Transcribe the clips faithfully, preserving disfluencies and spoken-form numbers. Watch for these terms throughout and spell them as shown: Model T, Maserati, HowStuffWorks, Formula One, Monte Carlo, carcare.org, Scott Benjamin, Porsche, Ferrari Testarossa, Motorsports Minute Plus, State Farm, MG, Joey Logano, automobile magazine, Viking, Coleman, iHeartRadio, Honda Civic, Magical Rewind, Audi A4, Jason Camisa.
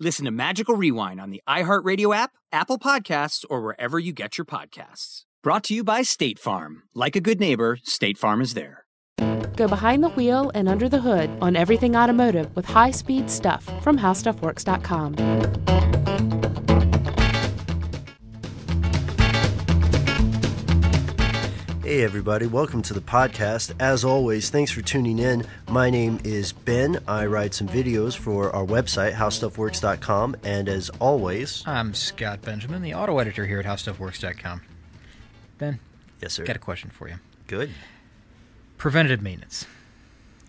Listen to Magical Rewind on the iHeartRadio app, Apple Podcasts, or wherever you get your podcasts. Brought to you by State Farm. Like a good neighbor, State Farm is there. Go behind the wheel and under the hood on everything automotive with high-speed stuff from how stuff works dot com. Hey, everybody. Welcome to the podcast. As always, thanks for tuning in. My name is Ben. I write some videos for our website, how stuff works dot com. And as always... I'm Scott Benjamin, the auto editor here at how stuff works dot com. Ben? Yes, sir. Got a question for you. Good. Preventative maintenance.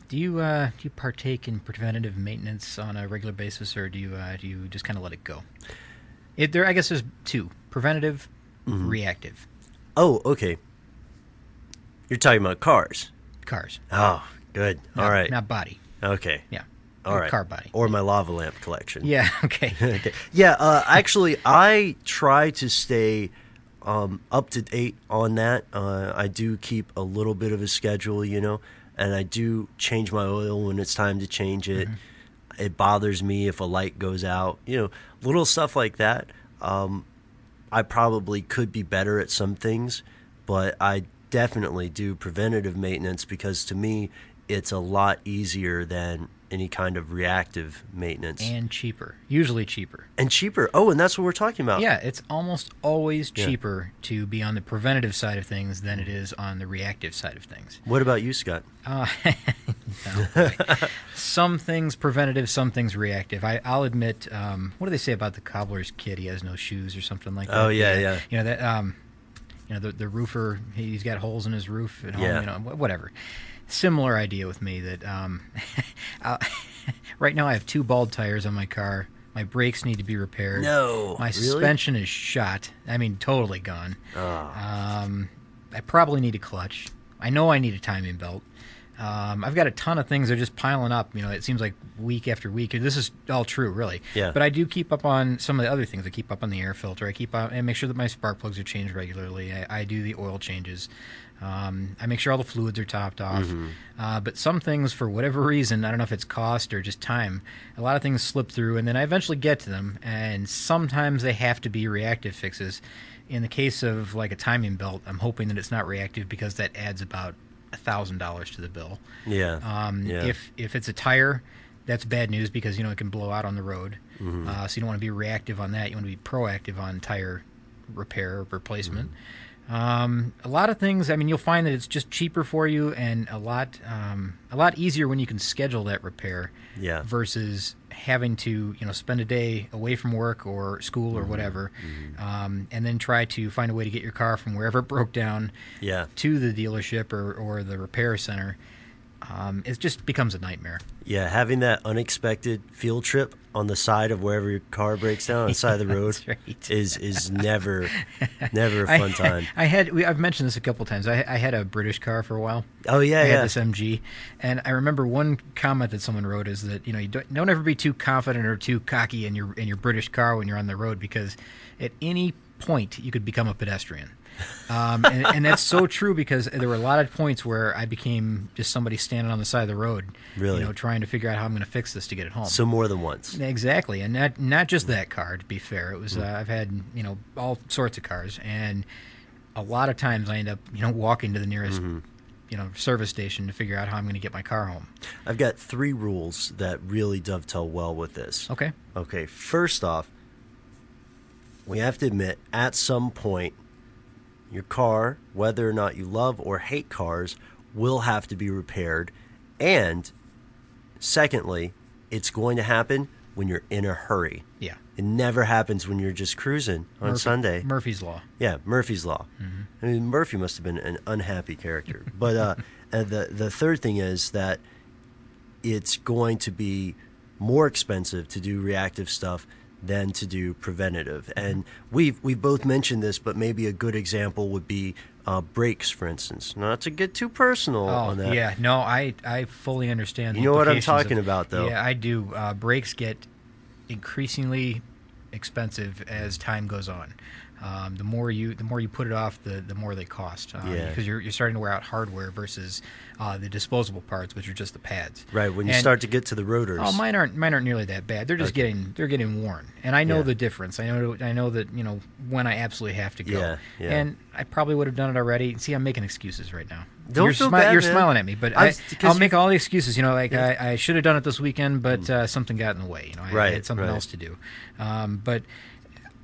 Do you uh, do you partake in preventative maintenance on a regular basis, or do you uh, do you just kind of let it go? It, there, I guess there's two. Preventative, mm-hmm. reactive. Oh, okay. You're talking about cars. Cars. Oh, good. Not, all right. Not body. Okay. Yeah. All or right. Car body. Or my lava lamp collection. Yeah. Okay. okay. Yeah. Uh, actually, I try to stay um, up to date on that. Uh, I do keep a little bit of a schedule, you know, and I do change my oil when it's time to change it. Mm-hmm. It bothers me if a light goes out, you know, little stuff like that. Um, I probably could be better at some things, but I definitely do preventative maintenance because to me it's a lot easier than any kind of reactive maintenance. And cheaper. Usually cheaper. And cheaper. Oh, and that's what we're talking about. Yeah, it's almost always cheaper yeah. to be on the preventative side of things than it is on the reactive side of things. What about you, Scott? Uh, no, some things preventative, some things reactive. I, I'll admit, um, what do they say about the cobbler's kid? He has no shoes or something like that. Oh, yeah, yeah. yeah. You know, that... Um, You know, the the roofer, he's got holes in his roof at home, yeah. you know, whatever. Similar idea with me that um, right now I have two bald tires on my car. My brakes need to be repaired. No, My really? suspension is shot. I mean, totally gone. Oh. Um, I probably need a clutch. I know I need a timing belt. Um, I've got a ton of things that are just piling up. You know, it seems like week after week. This is all true, really. Yeah. But I do keep up on some of the other things. I keep up on the air filter. I keep up and make sure that my spark plugs are changed regularly. I, I do the oil changes. Um, I make sure all the fluids are topped off. Mm-hmm. Uh, but some things, for whatever reason, I don't know if it's cost or just time, a lot of things slip through, and then I eventually get to them. And sometimes they have to be reactive fixes. In the case of like a timing belt, I'm hoping that it's not reactive because that adds about a thousand dollars to the bill. Yeah. Um, yeah. If if it's a tire, that's bad news because you know it can blow out on the road. Mm-hmm. Uh, so you don't want to be reactive on that. You want to be proactive on tire repair or replacement. Mm-hmm. Um, a lot of things. I mean, you'll find that it's just cheaper for you and a lot um, a lot easier when you can schedule that repair. Yeah. Versus having to you know spend a day away from work or school mm-hmm. or whatever, mm-hmm. um, and then try to find a way to get your car from wherever it broke down yeah. to the dealership or, or the repair center. Um, it just becomes a nightmare. Yeah, having that unexpected field trip on the side of wherever your car breaks down on the side of the road right. is is never never a fun I, time. I had we, I've mentioned this a couple times. I, I had a British car for a while. Oh yeah, I yeah. had this M G, and I remember one comment that someone wrote is that you know you don't, don't ever be too confident or too cocky in your in your British car when you're on the road because at any point you could become a pedestrian. Um, and, and that's so true, because there were a lot of points where I became just somebody standing on the side of the road, really, you know, trying to figure out how I'm going to fix this to get it home. So more than once. Exactly. And not, not just that car, to be fair. It was, mm. uh, I've had, you know, all sorts of cars, and a lot of times I end up, you know, walking to the nearest, mm-hmm. you know, service station to figure out how I'm going to get my car home. I've got three rules that really dovetail well with this. Okay. Okay. First off, we have to admit, at some point, your car, whether or not you love or hate cars, will have to be repaired. And secondly, it's going to happen when you're in a hurry. Yeah. It never happens when you're just cruising on Murphy, Sunday. Murphy's Law. Yeah, Murphy's Law. Mm-hmm. I mean, Murphy must have been an unhappy character. But uh, the, the third thing is that it's going to be more expensive to do reactive stuff than to do preventative. And we've we've both mentioned this, but maybe a good example would be uh, brakes, for instance. Not to get too personal oh, on that. Yeah, no, I, I fully understand. You know what I'm talking of, about, though. Yeah, I do. Uh, brakes get increasingly expensive as time goes on. Um, the more you the more you put it off, the, the more they cost. Uh, yeah. Because you're, you're starting to wear out hardware versus uh, the disposable parts, which are just the pads. Right. When you and, start to get to the rotors. Oh, mine aren't mine aren't nearly that bad. They're just okay. getting they're getting worn, and I know yeah. the difference. I know I know that you know when I absolutely have to go. Yeah, yeah. And I probably would have done it already. See, I'm making excuses right now. Don't you're feel smi- bad, You're man. smiling at me, but I, I'll make all the excuses. You know, like yeah. I, I should have done it this weekend, but uh, something got in the way. You know, I, right, I had something right. else to do. Um, but.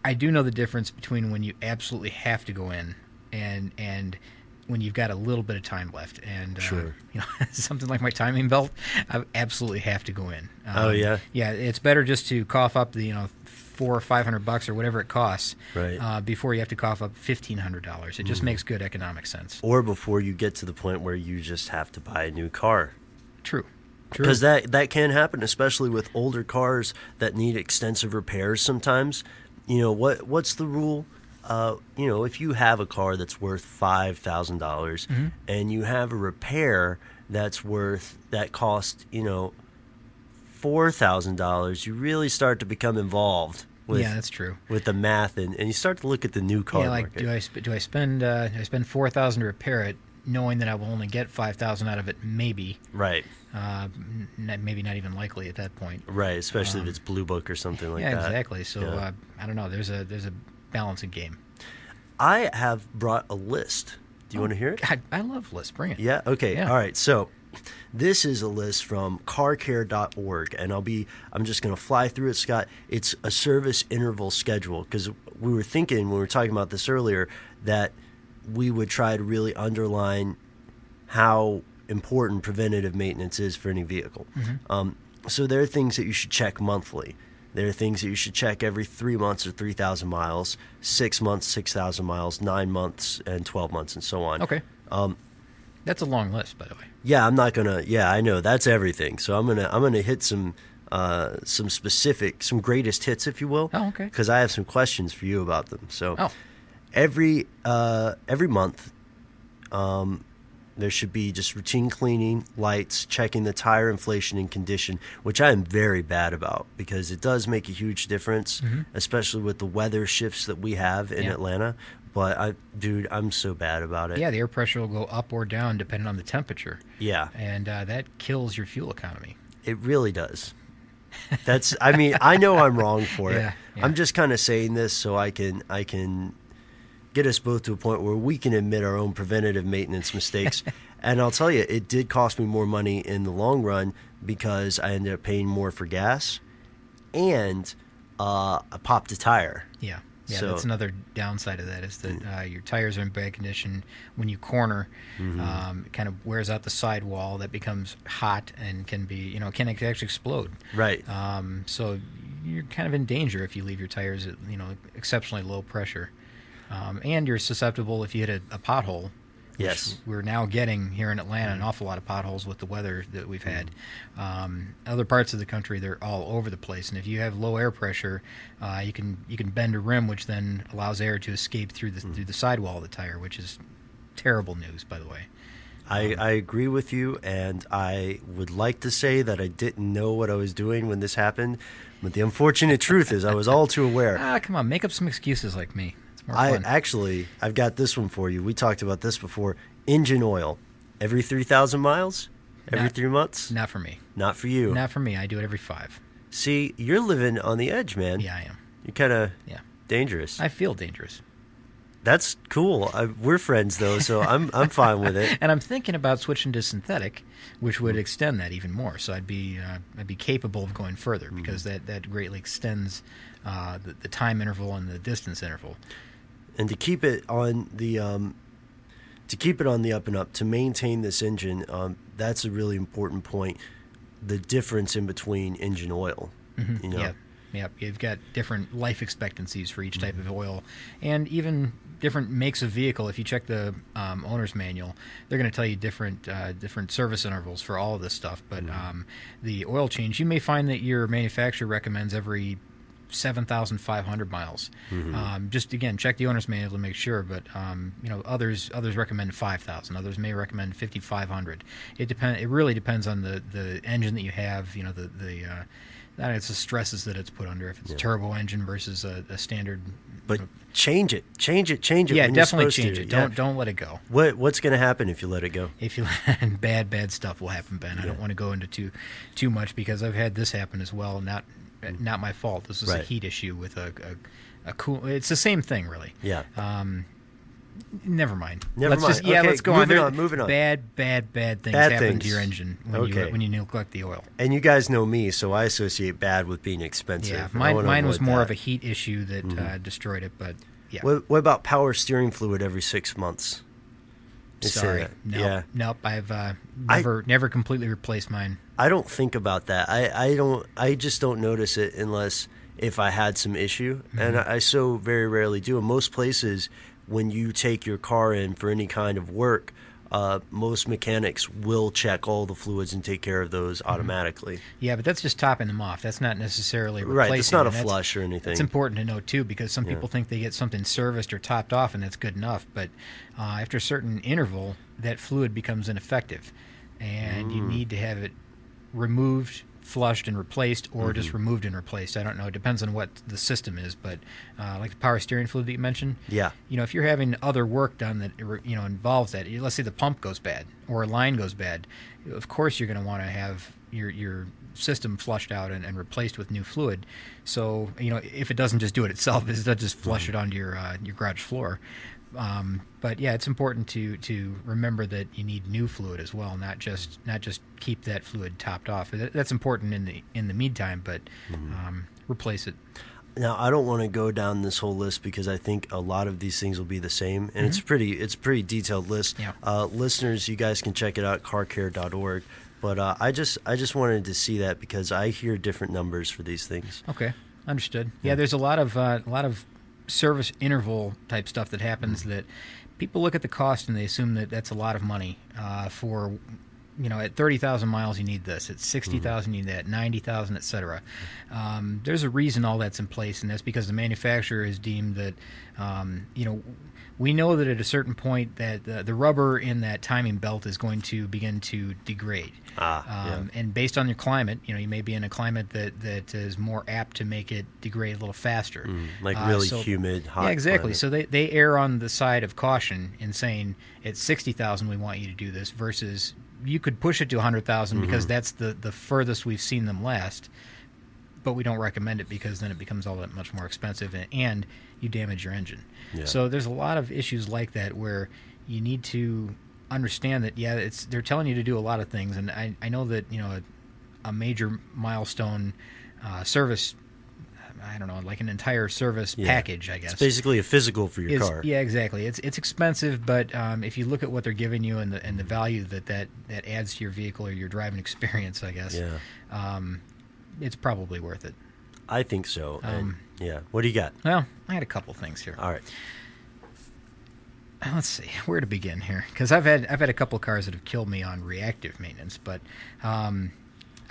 I do know the difference between when you absolutely have to go in and and when you've got a little bit of time left. And uh, sure. you know, something like my timing belt, I absolutely have to go in. Um, oh yeah, yeah. It's better just to cough up the you know four or five hundred bucks or whatever it costs, right. uh, before you have to cough up fifteen hundred dollars. It just mm. makes good economic sense. Or before you get to the point where you just have to buy a new car. True. Because that that can happen, especially with older cars that need extensive repairs sometimes. You know, what? what's the rule? Uh, you know, if you have a car that's worth five thousand dollars mm-hmm. and you have a repair that's worth, that cost, you know, four thousand dollars, you really start to become involved with, yeah, that's true. with the math, and, and you start to look at the new car yeah, like, market. Do I, sp- do I spend, uh, do I spend four thousand dollars to repair it, knowing that I will only get five thousand dollars out of it, maybe. Right. Uh, n- maybe not even likely at that point. Right, especially um, if it's Blue Book or something like yeah, that. Exactly. So, yeah, exactly. Uh, so I don't know. There's a there's a balancing game. I have brought a list. Do you oh, want to hear it? God, I love lists. Bring it. Yeah? Okay. Yeah. All right. So this is a list from carcare dot org, and I'll be, I'm just going to fly through it, Scott. It's a service interval schedule, because we were thinking when we were talking about this earlier that we would try to really underline how important preventative maintenance is for any vehicle. Mm-hmm. Um, so there are things that you should check monthly. There are things that you should check every three months or three thousand miles, six months, six thousand miles, nine months, and twelve months, and so on. Okay. Um, that's a long list, by the way. Yeah, I'm not going to, yeah, I know, that's everything. So I'm going to, I'm going to hit some, uh, some specific, some greatest hits, if you will. Oh, okay. Because I have some questions for you about them. So. Oh. Every uh, every month, um, there should be just routine cleaning, lights, checking the tire inflation and condition, which I am very bad about because it does make a huge difference, mm-hmm. especially with the weather shifts that we have in yeah. Atlanta. But, I, dude, I'm so bad about it. Yeah, the air pressure will go up or down depending on the temperature. Yeah. And uh, that kills your fuel economy. It really does. That's. I mean, I know I'm wrong for yeah, it. Yeah. I'm just kind of saying this so I can I can... get us both to a point where we can admit our own preventative maintenance mistakes. And I'll tell you, it did cost me more money in the long run because I ended up paying more for gas and uh, I popped a tire. Yeah. Yeah, so, that's another downside of that is that uh, your tires are in bad condition. When you corner, mm-hmm. um, it kind of wears out the sidewall. That becomes hot and can be, you know, can actually explode. Right. Um, so you're kind of in danger if you leave your tires at, you know, exceptionally low pressure. Um, and you're susceptible if you hit a, a pothole. Yes. We're now getting here in Atlanta an awful lot of potholes with the weather that we've had. Um, other parts of the country, they're all over the place. And if you have low air pressure, uh, you can you can bend a rim, which then allows air to escape through the mm. through the sidewall of the tire, which is terrible news, by the way. I, I agree with you, and I would like to say that I didn't know what I was doing when this happened, but the unfortunate truth is I was all too aware. Ah, come on, make up some excuses like me. I fun. Actually, I've got this one for you. We talked about this before. Engine oil. Every three thousand miles? Every not, three months? Not for me. Not for you. Not for me. I do it every five. See, you're living on the edge, man. Yeah, I am. You're kind of yeah. dangerous. I feel dangerous. That's cool. I, we're friends, though, so I'm I'm fine with it. And I'm thinking about switching to synthetic, which would extend that even more. So I'd be uh, I'd be capable of going further mm-hmm. because that, that greatly extends uh, the, the time interval and the distance interval. And to keep it on the um, to keep it on the up and up, to maintain this engine, um, that's a really important point. The difference in between engine oil, mm-hmm. you know. Yeah. Yep, you've got different life expectancies for each type mm-hmm. of oil, and even different makes of vehicle. If you check the um, owner's manual, they're going to tell you different uh, different service intervals for all of this stuff. But mm-hmm. um, the oil change, you may find that your manufacturer recommends every seven thousand five hundred miles. Mm-hmm. Um, just, again, check the owner's manual to make sure. But, um, you know, others others recommend five thousand. Others may recommend fifty-five hundred. It depend, It really depends on the, the engine that you have, you know, the... the uh, that it's the stresses that it's put under, if it's yeah. a turbo engine versus a, a standard. But change it, change it, change it. Yeah, when definitely you're change to. it. Don't yeah. don't let it go. What what's going to happen if you let it go? If you let, bad bad stuff will happen, Ben. Yeah. I don't want to go into too too much because I've had this happen as well. Not not my fault. This is right. a heat issue with a, a a cool. It's the same thing, really. Yeah. Um. Never mind. Never let's mind. Just, yeah, okay, let's go moving on. on. Moving on. Bad, bad, bad things bad happen things. to your engine when okay. you when you neglect the oil. And you guys know me, so I associate bad with being expensive. Yeah, mine, mine was more that. of a heat issue that mm-hmm. uh, destroyed it. But yeah. What, what about power steering fluid every six months? They Sorry, no, nope, yeah. nope. I've uh, never I, never completely replaced mine. I don't think about that. I, I don't. I just don't notice it unless if I had some issue, mm-hmm. and I, I so very rarely do. In most places. When you take your car in for any kind of work, uh, most mechanics will check all the fluids and take care of those automatically. Yeah, but that's just topping them off. That's not necessarily replacing. Right, it's not a flush or anything. It's important to know, too, because some yeah. people think they get something serviced or topped off, and that's good enough. But uh, after a certain interval, that fluid becomes ineffective, and mm. you need to have it removed, flushed and replaced, or mm-hmm. just removed and replaced. I don't know. It depends on what the system is, but uh, like the power steering fluid that you mentioned. Yeah. You know, if you're having other work done that, you know, involves that, let's say the pump goes bad or a line goes bad, of course you're going to want to have your your system flushed out and, and replaced with new fluid. So, you know, if it doesn't just do it itself, it doesn't just flush mm-hmm. it onto your uh, your garage floor. Um, but yeah, it's important to, to remember that you need new fluid as well, not just not just keep that fluid topped off. That's important in the in the meantime, but mm-hmm. um, replace it. Now, I don't want to go down this whole list because I think a lot of these things will be the same, and mm-hmm. it's pretty it's a pretty detailed list. Yeah. Uh, listeners, you guys can check it out, carcare dot org. But uh, I just I just wanted to see that because I hear different numbers for these things. Okay, understood. Yeah, yeah there's a lot of uh, a lot of. service interval type stuff that happens that people look at the cost and they assume that that's a lot of money uh, for, you know, at thirty thousand miles you need this, at sixty thousand you need that, ninety thousand, et cetera. Um, there's a reason all that's in place, and that's because the manufacturer has deemed that, um, you know, we know that at a certain point that the, the rubber in that timing belt is going to begin to degrade. Ah, um, yeah. And based on your climate, you know, you may be in a climate that, that is more apt to make it degrade a little faster. Mm, like uh, really so, humid, hot. Yeah, exactly. Climate. So they, they err on the side of caution in saying at sixty thousand we want you to do this versus you could push it to one hundred thousand mm-hmm. because that's the, the furthest we've seen them last. But we don't recommend it because then it becomes all that much more expensive and, and you damage your engine. Yeah. So there's a lot of issues like that where you need to understand that, yeah, it's they're telling you to do a lot of things. And I, I know that, you know, a, a major milestone uh, service, I don't know, like an entire service yeah. package, I guess. It's basically a physical for your it's, car. Yeah, exactly. It's it's expensive, but um, if you look at what they're giving you and the and the value that, that, that adds to your vehicle or your driving experience, I guess, yeah. um, it's probably worth it. I think so. Um, and, yeah. What do you got? Well, I had a couple things here. All right. Let's see where to begin here, because I've had I've had a couple of cars that have killed me on reactive maintenance, but um,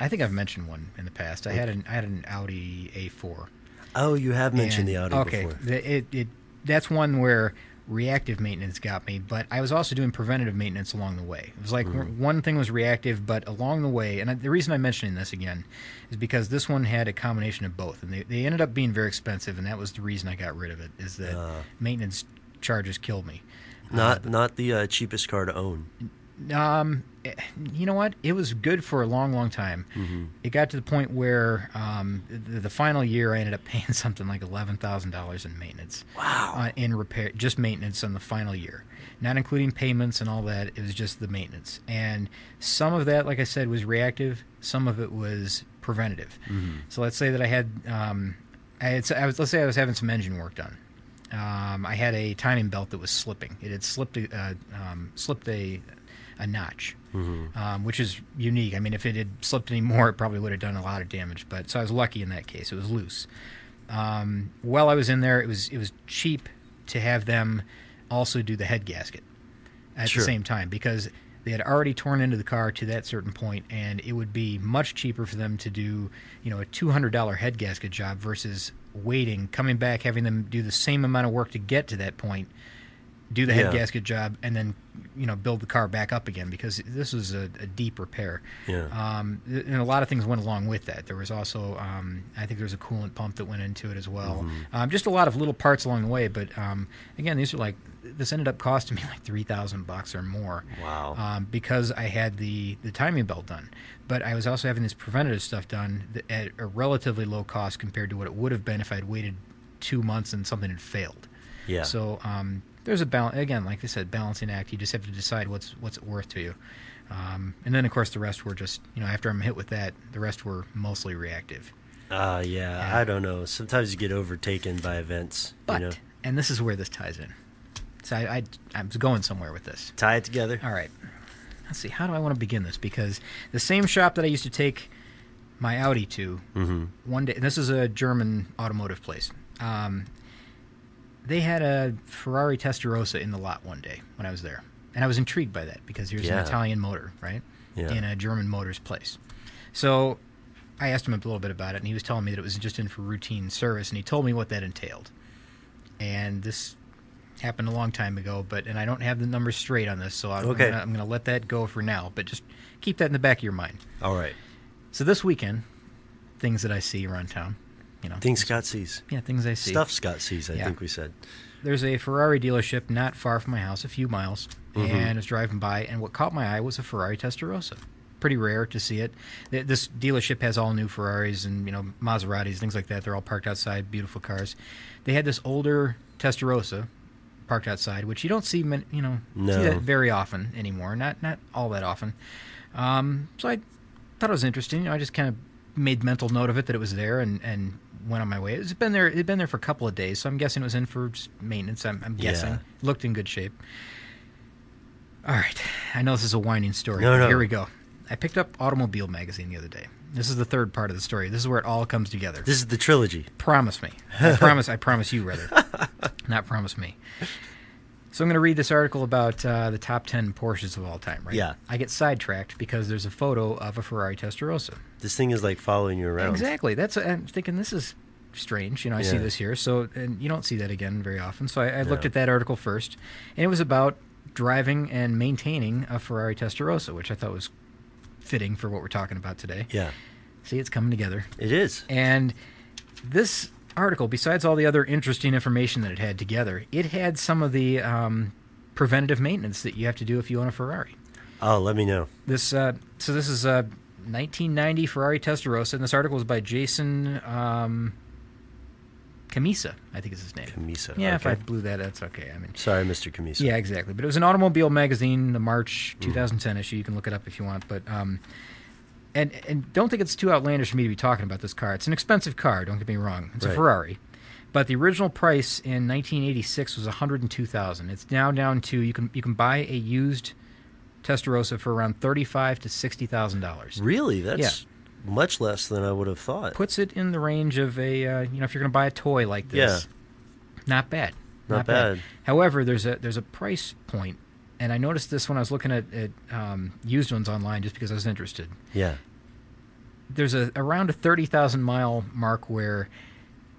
I think I've mentioned one in the past. I okay. had an I had an Audi A four. Oh, you have mentioned and, the Audi okay, before. Okay, it it that's one where reactive maintenance got me, but I was also doing preventative maintenance along the way. It was like mm-hmm. one thing was reactive, but along the way, and I, the reason I'm mentioning this again is because this one had a combination of both, and they, they ended up being very expensive, and that was the reason I got rid of it, is that uh, maintenance charges killed me. Not uh, but, not the uh, cheapest car to own. Um, you know what? It was good for a long, long time. Mm-hmm. It got to the point where um, the, the final year I ended up paying something like eleven thousand dollars in maintenance. Wow. Uh, in repair, just maintenance on the final year. Not including payments and all that. It was just the maintenance. And some of that, like I said, was reactive. Some of it was preventative. Mm-hmm. So let's say that I had, um, I had, I was, let's say I was having some engine work done. Um, I had a timing belt that was slipping. It had slipped a, uh, um, slipped a... a notch, mm-hmm. um, which is unique. I mean, if it had slipped any more, it probably would have done a lot of damage. But so I was lucky in that case; it was loose. Um, while I was in there, it was it was cheap to have them also do the head gasket at sure. the same time, because they had already torn into the car to that certain point, and it would be much cheaper for them to do, you know, a two hundred dollars head gasket job versus waiting, coming back, having them do the same amount of work to get to that point. Do the head yeah. gasket job, and then, you know, build the car back up again, because this was a, a deep repair. Yeah. Um, and a lot of things went along with that. There was also, um, I think there was a coolant pump that went into it as well. Mm-hmm. Um, just a lot of little parts along the way. But um, again, these are like, this ended up costing me like three thousand bucks or more. Wow. Um, because I had the the timing belt done, but I was also having this preventative stuff done at a relatively low cost compared to what it would have been if I had waited two months and something had failed. Yeah. So. Um, There's a balance, again, like I said, balancing act. You just have to decide what's what's worth to you. Um, and then, of course, the rest were just, you know, after I'm hit with that, the rest were mostly reactive. Ah, uh, yeah, and, I don't know. Sometimes you get overtaken by events. But, you know? And this is where this ties in. So I, I, I'm going somewhere with this. Tie it together. All right. Let's see, how do I want to begin this? Because the same shop that I used to take my Audi to mm-hmm. one day, and this is a German automotive place, um, they had a Ferrari Testarossa in the lot one day when I was there. And I was intrigued by that, because here's yeah. an Italian motor, right? Yeah. In a German motor's place. So I asked him a little bit about it, and he was telling me that it was just in for routine service, and he told me what that entailed. And this happened a long time ago, but and I don't have the numbers straight on this, so I'm okay. going to let that go for now. But just keep that in the back of your mind. All right. So this weekend, things that I see around town. You know, things Scott sees. Yeah, things I see. Stuff Scott sees, I yeah. think we said. There's a Ferrari dealership not far from my house, a few miles, mm-hmm. and I was driving by, and what caught my eye was a Ferrari Testarossa. Pretty rare to see it. This dealership has all new Ferraris and, you know, Maseratis, things like that. They're all parked outside, beautiful cars. They had this older Testarossa parked outside, which you don't see, you know, no. see that very often anymore. Not not all that often. Um, so I thought it was interesting. You know, I just kind of made mental note of it, that it was there, and, and went on my way. It's been there. It'd been there for a couple of days, so I'm guessing it was in for just maintenance. I'm, I'm guessing. Yeah. Looked in good shape. All right. I know this is a winding story. No, no. Here we go. I picked up Automobile Magazine the other day. This is the third part of the story. This is where it all comes together. This is the trilogy. Promise me. I promise. I promise you, rather. Not promise me. So I'm going to read this article about uh, the top ten Porsches of all time, right? Yeah. I get sidetracked because there's a photo of a Ferrari Testarossa. This thing is like following you around. Exactly. That's. I'm thinking this is strange. You know, I yeah. see this here. So, and you don't see that again very often. So I, I looked yeah. at that article first, and it was about driving and maintaining a Ferrari Testarossa, which I thought was fitting for what we're talking about today. Yeah. See, it's coming together. It is. And this article, besides all the other interesting information that it had together, it had some of the um, preventative maintenance that you have to do if you own a Ferrari. Oh, let me know. This uh, so this is a nineteen ninety Ferrari Testarossa, and this article is by Jason um, Camisa, I think is his name. Camisa. Yeah, okay. If I blew that, that's okay. I mean, sorry, Mister Camisa. Yeah, exactly. But it was an Automobile Magazine, the March twenty ten mm. issue. You can look it up if you want, but. Um, And and don't think it's too outlandish for me to be talking about this car. It's an expensive car, don't get me wrong. It's right. a Ferrari. But the original price in nineteen eighty-six was one hundred two thousand dollars. It's now down to, you can you can buy a used Testarossa for around thirty-five thousand to sixty thousand dollars. Really? That's yeah. much less than I would have thought. Puts it in the range of a, uh, you know, if you're going to buy a toy like this. Yeah. Not bad. Not, not bad. bad. However, there's a there's a price point. And I noticed this when I was looking at, at um, used ones online, just because I was interested. Yeah. There's a around a thirty thousand mile mark where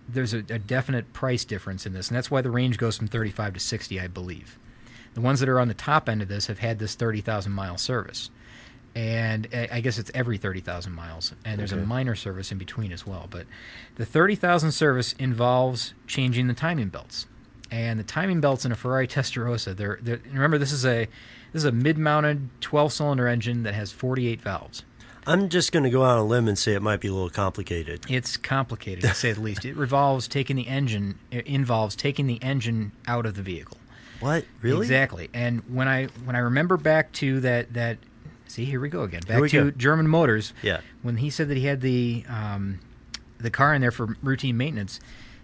there's a, a definite price difference in this, and that's why the range goes from thirty-five to sixty, I believe. The ones that are on the top end of this have had this thirty thousand mile service. And I guess it's every thirty thousand miles. And there's okay. a minor service in between as well. But the thirty thousand service involves changing the timing belts. And the timing belts in a Ferrari Testarossa, they're, they're, remember, this is a this is a mid-mounted twelve-cylinder engine that has forty-eight valves. I'm just going to go out on a limb and say it might be a little complicated. It's complicated, to say the least. It revolves taking the engine, it involves taking the engine out of the vehicle. What? Really? Exactly. And when I when I remember back to that, that see, here we go again. Back to go. German Motors. Yeah. When he said that he had the um, the car in there for routine maintenance,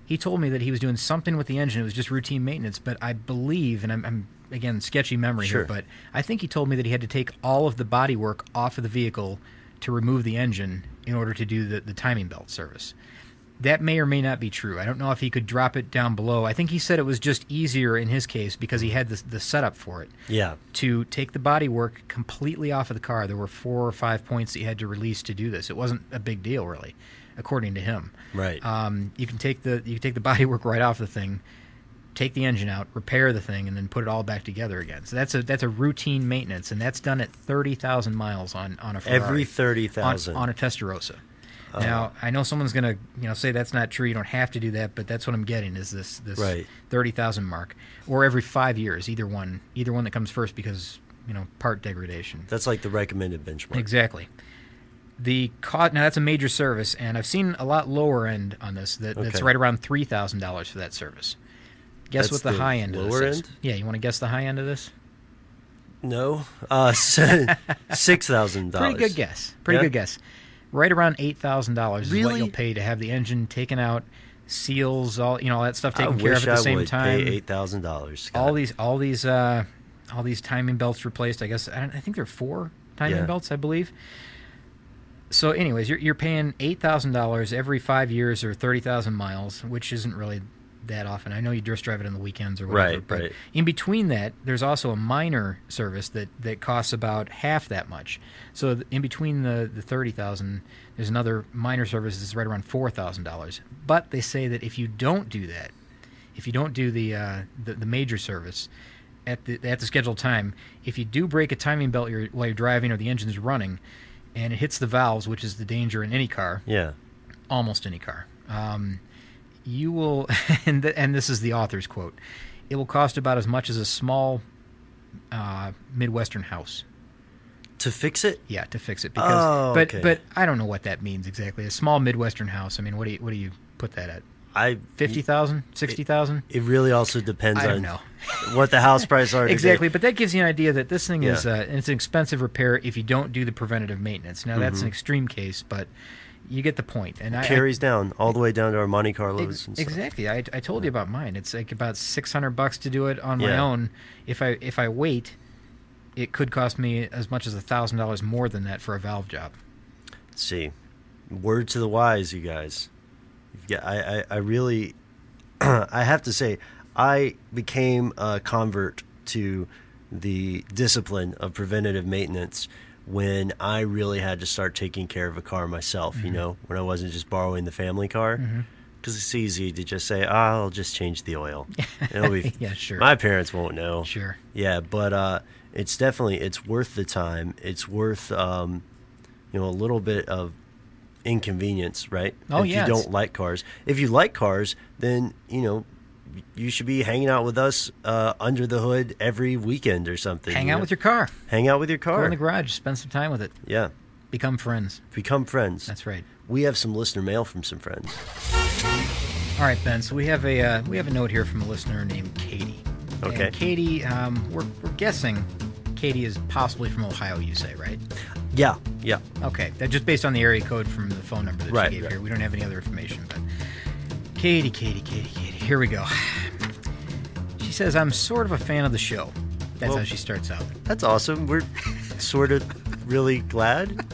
he told me that he was doing something with the engine. It was just routine maintenance. But I believe, and I'm, I'm again, sketchy memory sure. here, but I think he told me that he had to take all of the bodywork off of the vehicle to remove the engine in order to do the, the timing belt service. That may or may not be true. I don't know if he could drop it down below. I think he said it was just easier in his case because he had the, the setup for it. Yeah. To take the bodywork completely off of the car. There were four or five points that you had to release to do this. It wasn't a big deal, really, according to him. Right. Um, you can take the you can take the bodywork right off the thing, take the engine out, repair the thing, and then put it all back together again. So that's a that's a routine maintenance, and that's done at thirty thousand miles on on a Ferrari. Every thirty thousand on, on a Testarossa. Now, I know someone's going to, you know, say that's not true. You don't have to do that, but that's what I'm getting is this this right. thirty thousand mark, or every five years, either one, either one that comes first because, you know, part degradation. That's like the recommended benchmark. Exactly. The cost, now that's a major service, and I've seen a lot lower end on this that, okay. that's right around three thousand dollars for that service. Guess that's what the, the high end of this is. Lower end? Yeah, you want to guess the high end of this? No. Uh, six thousand dollars. Pretty good guess. Pretty yeah. good guess. Right around eight thousand dollars is really? what you'll pay to have the engine taken out, seals, all you know, all that stuff taken I care of at I the same would time. Pay eight thousand dollars. All these, all these, uh, all these timing belts replaced. I guess I, don't, I think there are four timing yeah. belts, I believe. So, anyways, you're you're paying eight thousand dollars every five years or thirty thousand miles, which isn't really that often. I know you just drive it on the weekends or whatever. Right, but right. in between that, there's also a minor service that, that costs about half that much. So th- in between the, the thirty thousand dollars, there's another minor service that's right around four thousand dollars. But they say that if you don't do that, if you don't do the uh, the, the major service at the at the scheduled time, if you do break a timing belt you're, while you're driving or the engine's running and it hits the valves, which is the danger in any car, yeah, almost any car, um, you will, and, th- and this is the author's quote, it will cost about as much as a small uh, Midwestern house. To fix it? Yeah, to fix it. Because, oh, but, okay. But I don't know what that means exactly. A small Midwestern house, I mean, what do you, what do you put that at? I fifty thousand dollars, sixty thousand dollars? It really also depends I don't on know. what the house price are. Exactly, today. But that gives you an idea that this thing yeah. is uh, it's an expensive repair if you don't do the preventative maintenance. Now, mm-hmm. that's an extreme case, but... You get the point. And it carries I, down all the way down to our Monte Carlos. Ex- and stuff. Exactly. I, I told yeah. you about mine. It's like about six hundred bucks to do it on yeah. my own. If I if I wait, it could cost me as much as a thousand dollars more than that for a valve job. Let's see, word to the wise, you guys. Yeah, I I, I really, I have to say, I became a convert to the discipline of preventative maintenance when I really had to start taking care of a car myself, mm-hmm. you know, when I wasn't just borrowing the family car. Because mm-hmm. it's easy to just say, oh, I'll just change the oil. It'll be yeah, sure. My parents won't know. Sure. Yeah, but uh, it's definitely, it's worth the time. It's worth, um, you know, a little bit of inconvenience, right? Oh, if yeah. If you don't like cars. If you like cars, then, you know, you should be hanging out with us uh, under the hood every weekend or something. Hang out know? with your car. Hang out with your car. Go in the garage. Spend some time with it. Yeah. Become friends. Become friends. That's right. We have some listener mail from some friends. All right, Ben. So we have a uh, we have a note here from a listener named Katie. Okay. And Katie, um, we're we're guessing Katie is possibly from Ohio. You say, right? Yeah. Yeah. Okay. That just based on the area code from the phone number that right, she gave right. here. We don't have any other information, but. Katie, Katie, Katie, Katie. Here we go. She says, I'm sort of a fan of the show. That's well, how she starts out. That's awesome. We're sort of really glad.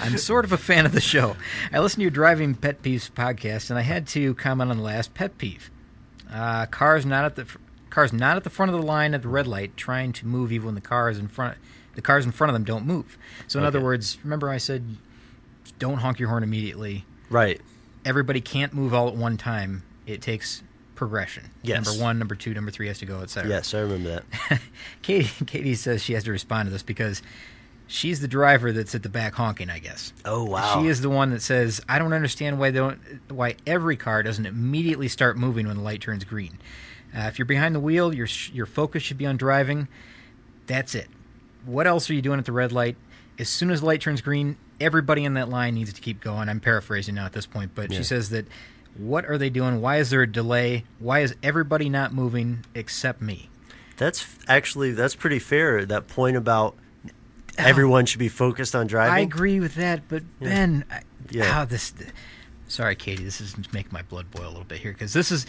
I'm sort of a fan of the show. I listened to your Driving Pet Peeves podcast, and I had to comment on the last pet peeve. Uh, cars not at the cars not at the front of the line at the red light trying to move even when the cars in front, the cars in front of them don't move. So in okay. other words, remember I said, don't honk your horn immediately. Right. everybody can't move all at one time. It takes progression. Yes. Number one, number two, number three has to go, et cetera. Yes, I remember that. Katie, Katie says she has to respond to this because she's the driver that's at the back honking, I guess. Oh, wow. She is the one that says, I don't understand why they don't, why every car doesn't immediately start moving when the light turns green. Uh, if you're behind the wheel, your your focus should be on driving. That's it. What else are you doing at the red light? As soon as the light turns green, everybody in that line needs to keep going. I'm paraphrasing now at this point, but yeah. She says that, what are they doing? Why is there a delay? Why is everybody not moving except me? That's actually, that's pretty fair, that point about... everyone should be focused on driving. I agree with that, but yeah. Ben, I, yeah. oh, this. Sorry, Katie, this is making my blood boil a little bit here because this is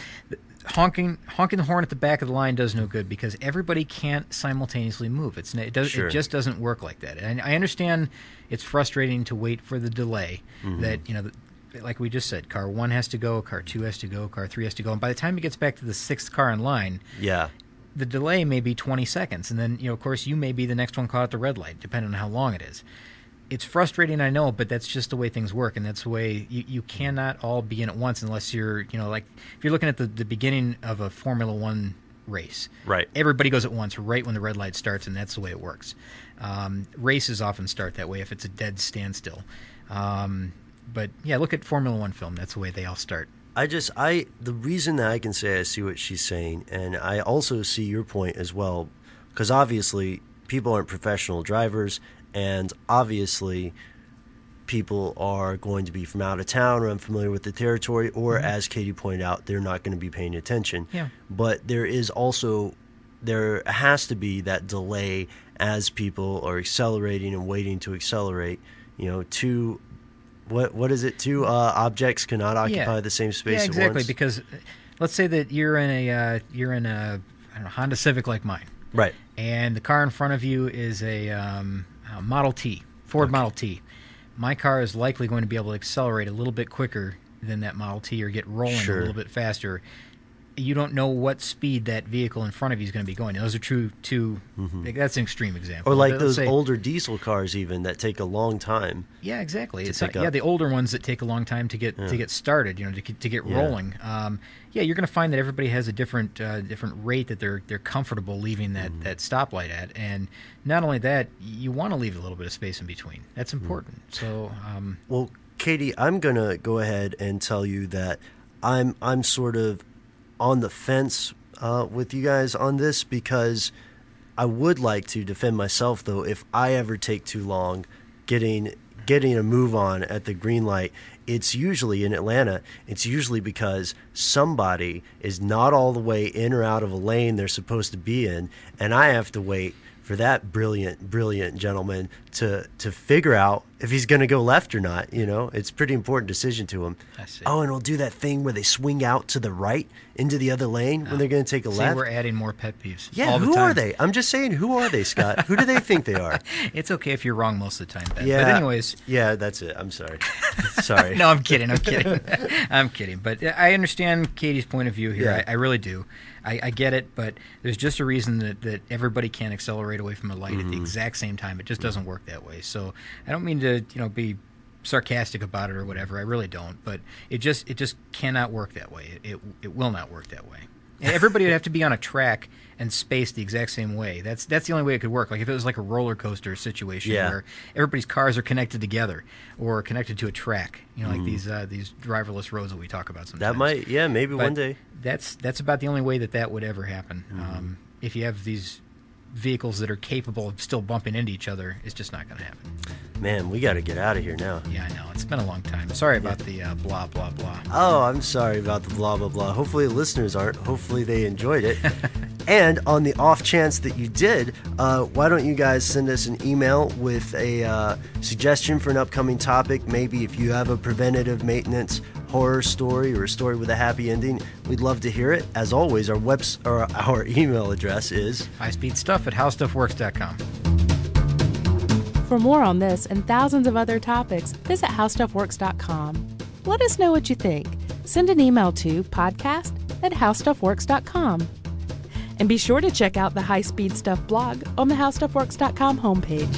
honking honking the horn at the back of the line does no good because everybody can't simultaneously move. It's it does sure. it just doesn't work like that. And I understand it's frustrating to wait for the delay. Mm-hmm. That you know, like we just said, car one has to go, car two has to go, car three has to go, and by the time it gets back to the sixth car in line, yeah. the delay may be twenty seconds, and then, you know, of course, you may be the next one caught at the red light, depending on how long it is. It's frustrating, I know, but that's just the way things work, and that's the way you, you cannot all be in at once unless you're, you know, like, if you're looking at the, the beginning of a Formula One race. Right. Everybody goes at once right when the red light starts, and that's the way it works. Um, races often start that way if it's a dead standstill. Um, but, yeah, look at Formula One film. That's the way they all start. I just, I, the reason that I can say I see what she's saying, and I also see your point as well, because obviously people aren't professional drivers, and obviously people are going to be from out of town or unfamiliar with the territory, or mm-hmm. as Katie pointed out, they're not going to be paying attention. Yeah. But there is also, there has to be that delay as people are accelerating and waiting to accelerate, you know, to... What what is it? Two uh, objects cannot occupy yeah. the same space yeah, exactly, at once. Because let's say that you're in a uh, you're in a I don't know, Honda Civic like mine, right? And the car in front of you is a, um, a Model T, Ford okay. Model T. My car is likely going to be able to accelerate a little bit quicker than that Model T, or get rolling sure. a little bit faster. You don't know what speed that vehicle in front of you is going to be going. Those are true to mm-hmm. that's an extreme example. Or like those say, older diesel cars even that take a long time. Yeah, exactly. It's not, yeah, the older ones that take a long time to get yeah. to get started, you know, to to get yeah. rolling. Um, yeah, you're going to find that everybody has a different uh, different rate that they're they're comfortable leaving that, mm-hmm. that stoplight at. And not only that, you want to leave a little bit of space in between. That's important. Mm-hmm. So um, well, Katie, I'm going to go ahead and tell you that I'm I'm sort of on the fence uh, with you guys on this, because I would like to defend myself, though, if I ever take too long getting getting a move on at the green light. It's usually in Atlanta, it's usually because somebody is not all the way in or out of a lane they're supposed to be in, and I have to wait for that brilliant, brilliant gentleman to, to figure out if he's going to go left or not. You know, it's a pretty important decision to him. I see. Oh, and he'll do that thing where they swing out to the right into the other lane when uh, they're going to take a see, left. We're adding more pet peeves. Yeah, all who the time. Are they? I'm just saying, who are they, Scott? Who do they think they are? It's okay if you're wrong most of the time, Ben. Yeah, but anyways. Yeah, that's it. I'm sorry. Sorry. No, I'm kidding. I'm kidding. I'm kidding. But I understand Katie's point of view here. Yeah. I, I really do. I, I get it, but there's just a reason that, that everybody can't accelerate away from a light mm-hmm. at the exact same time. It just doesn't work that way. So I don't mean to, you know, be sarcastic about it or whatever. I really don't. But it just it just cannot work that way. It it, it will not work that way. And everybody would have to be on a track and spaced the exact same way. That's that's the only way it could work. Like if it was like a roller coaster situation yeah. where everybody's cars are connected together or connected to a track, you know, mm-hmm. like these uh, these driverless roads that we talk about sometimes. That might, yeah, maybe but one day. That's that's about the only way that that would ever happen. Mm-hmm. Um, if you have these vehicles that are capable of still bumping into each other, it's just not going to happen. Man, we got to get out of here now. Yeah, I know. It's been a long time. Sorry about yeah. the uh, blah, blah, blah. Oh, I'm sorry about the blah, blah, blah. Hopefully listeners aren't. Hopefully they enjoyed it. And on the off chance that you did, uh, why don't you guys send us an email with a uh, suggestion for an upcoming topic. Maybe if you have a preventative maintenance horror story or a story with a happy ending, we'd love to hear it. As always, our webs- or our email address is high speed stuff at how stuff works dot com. For more on this and thousands of other topics, visit how stuff works dot com. Let us know what you think. Send an email to podcast at how stuff works dot com. And be sure to check out the High Speed Stuff blog on the how stuff works dot com homepage.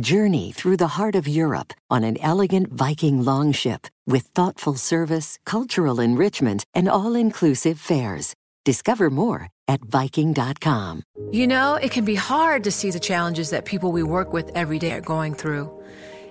Journey through the heart of Europe on an elegant Viking longship with thoughtful service, cultural enrichment, and all-inclusive fares. Discover more at Viking dot com. You know, it can be hard to see the challenges that people we work with every day are going through.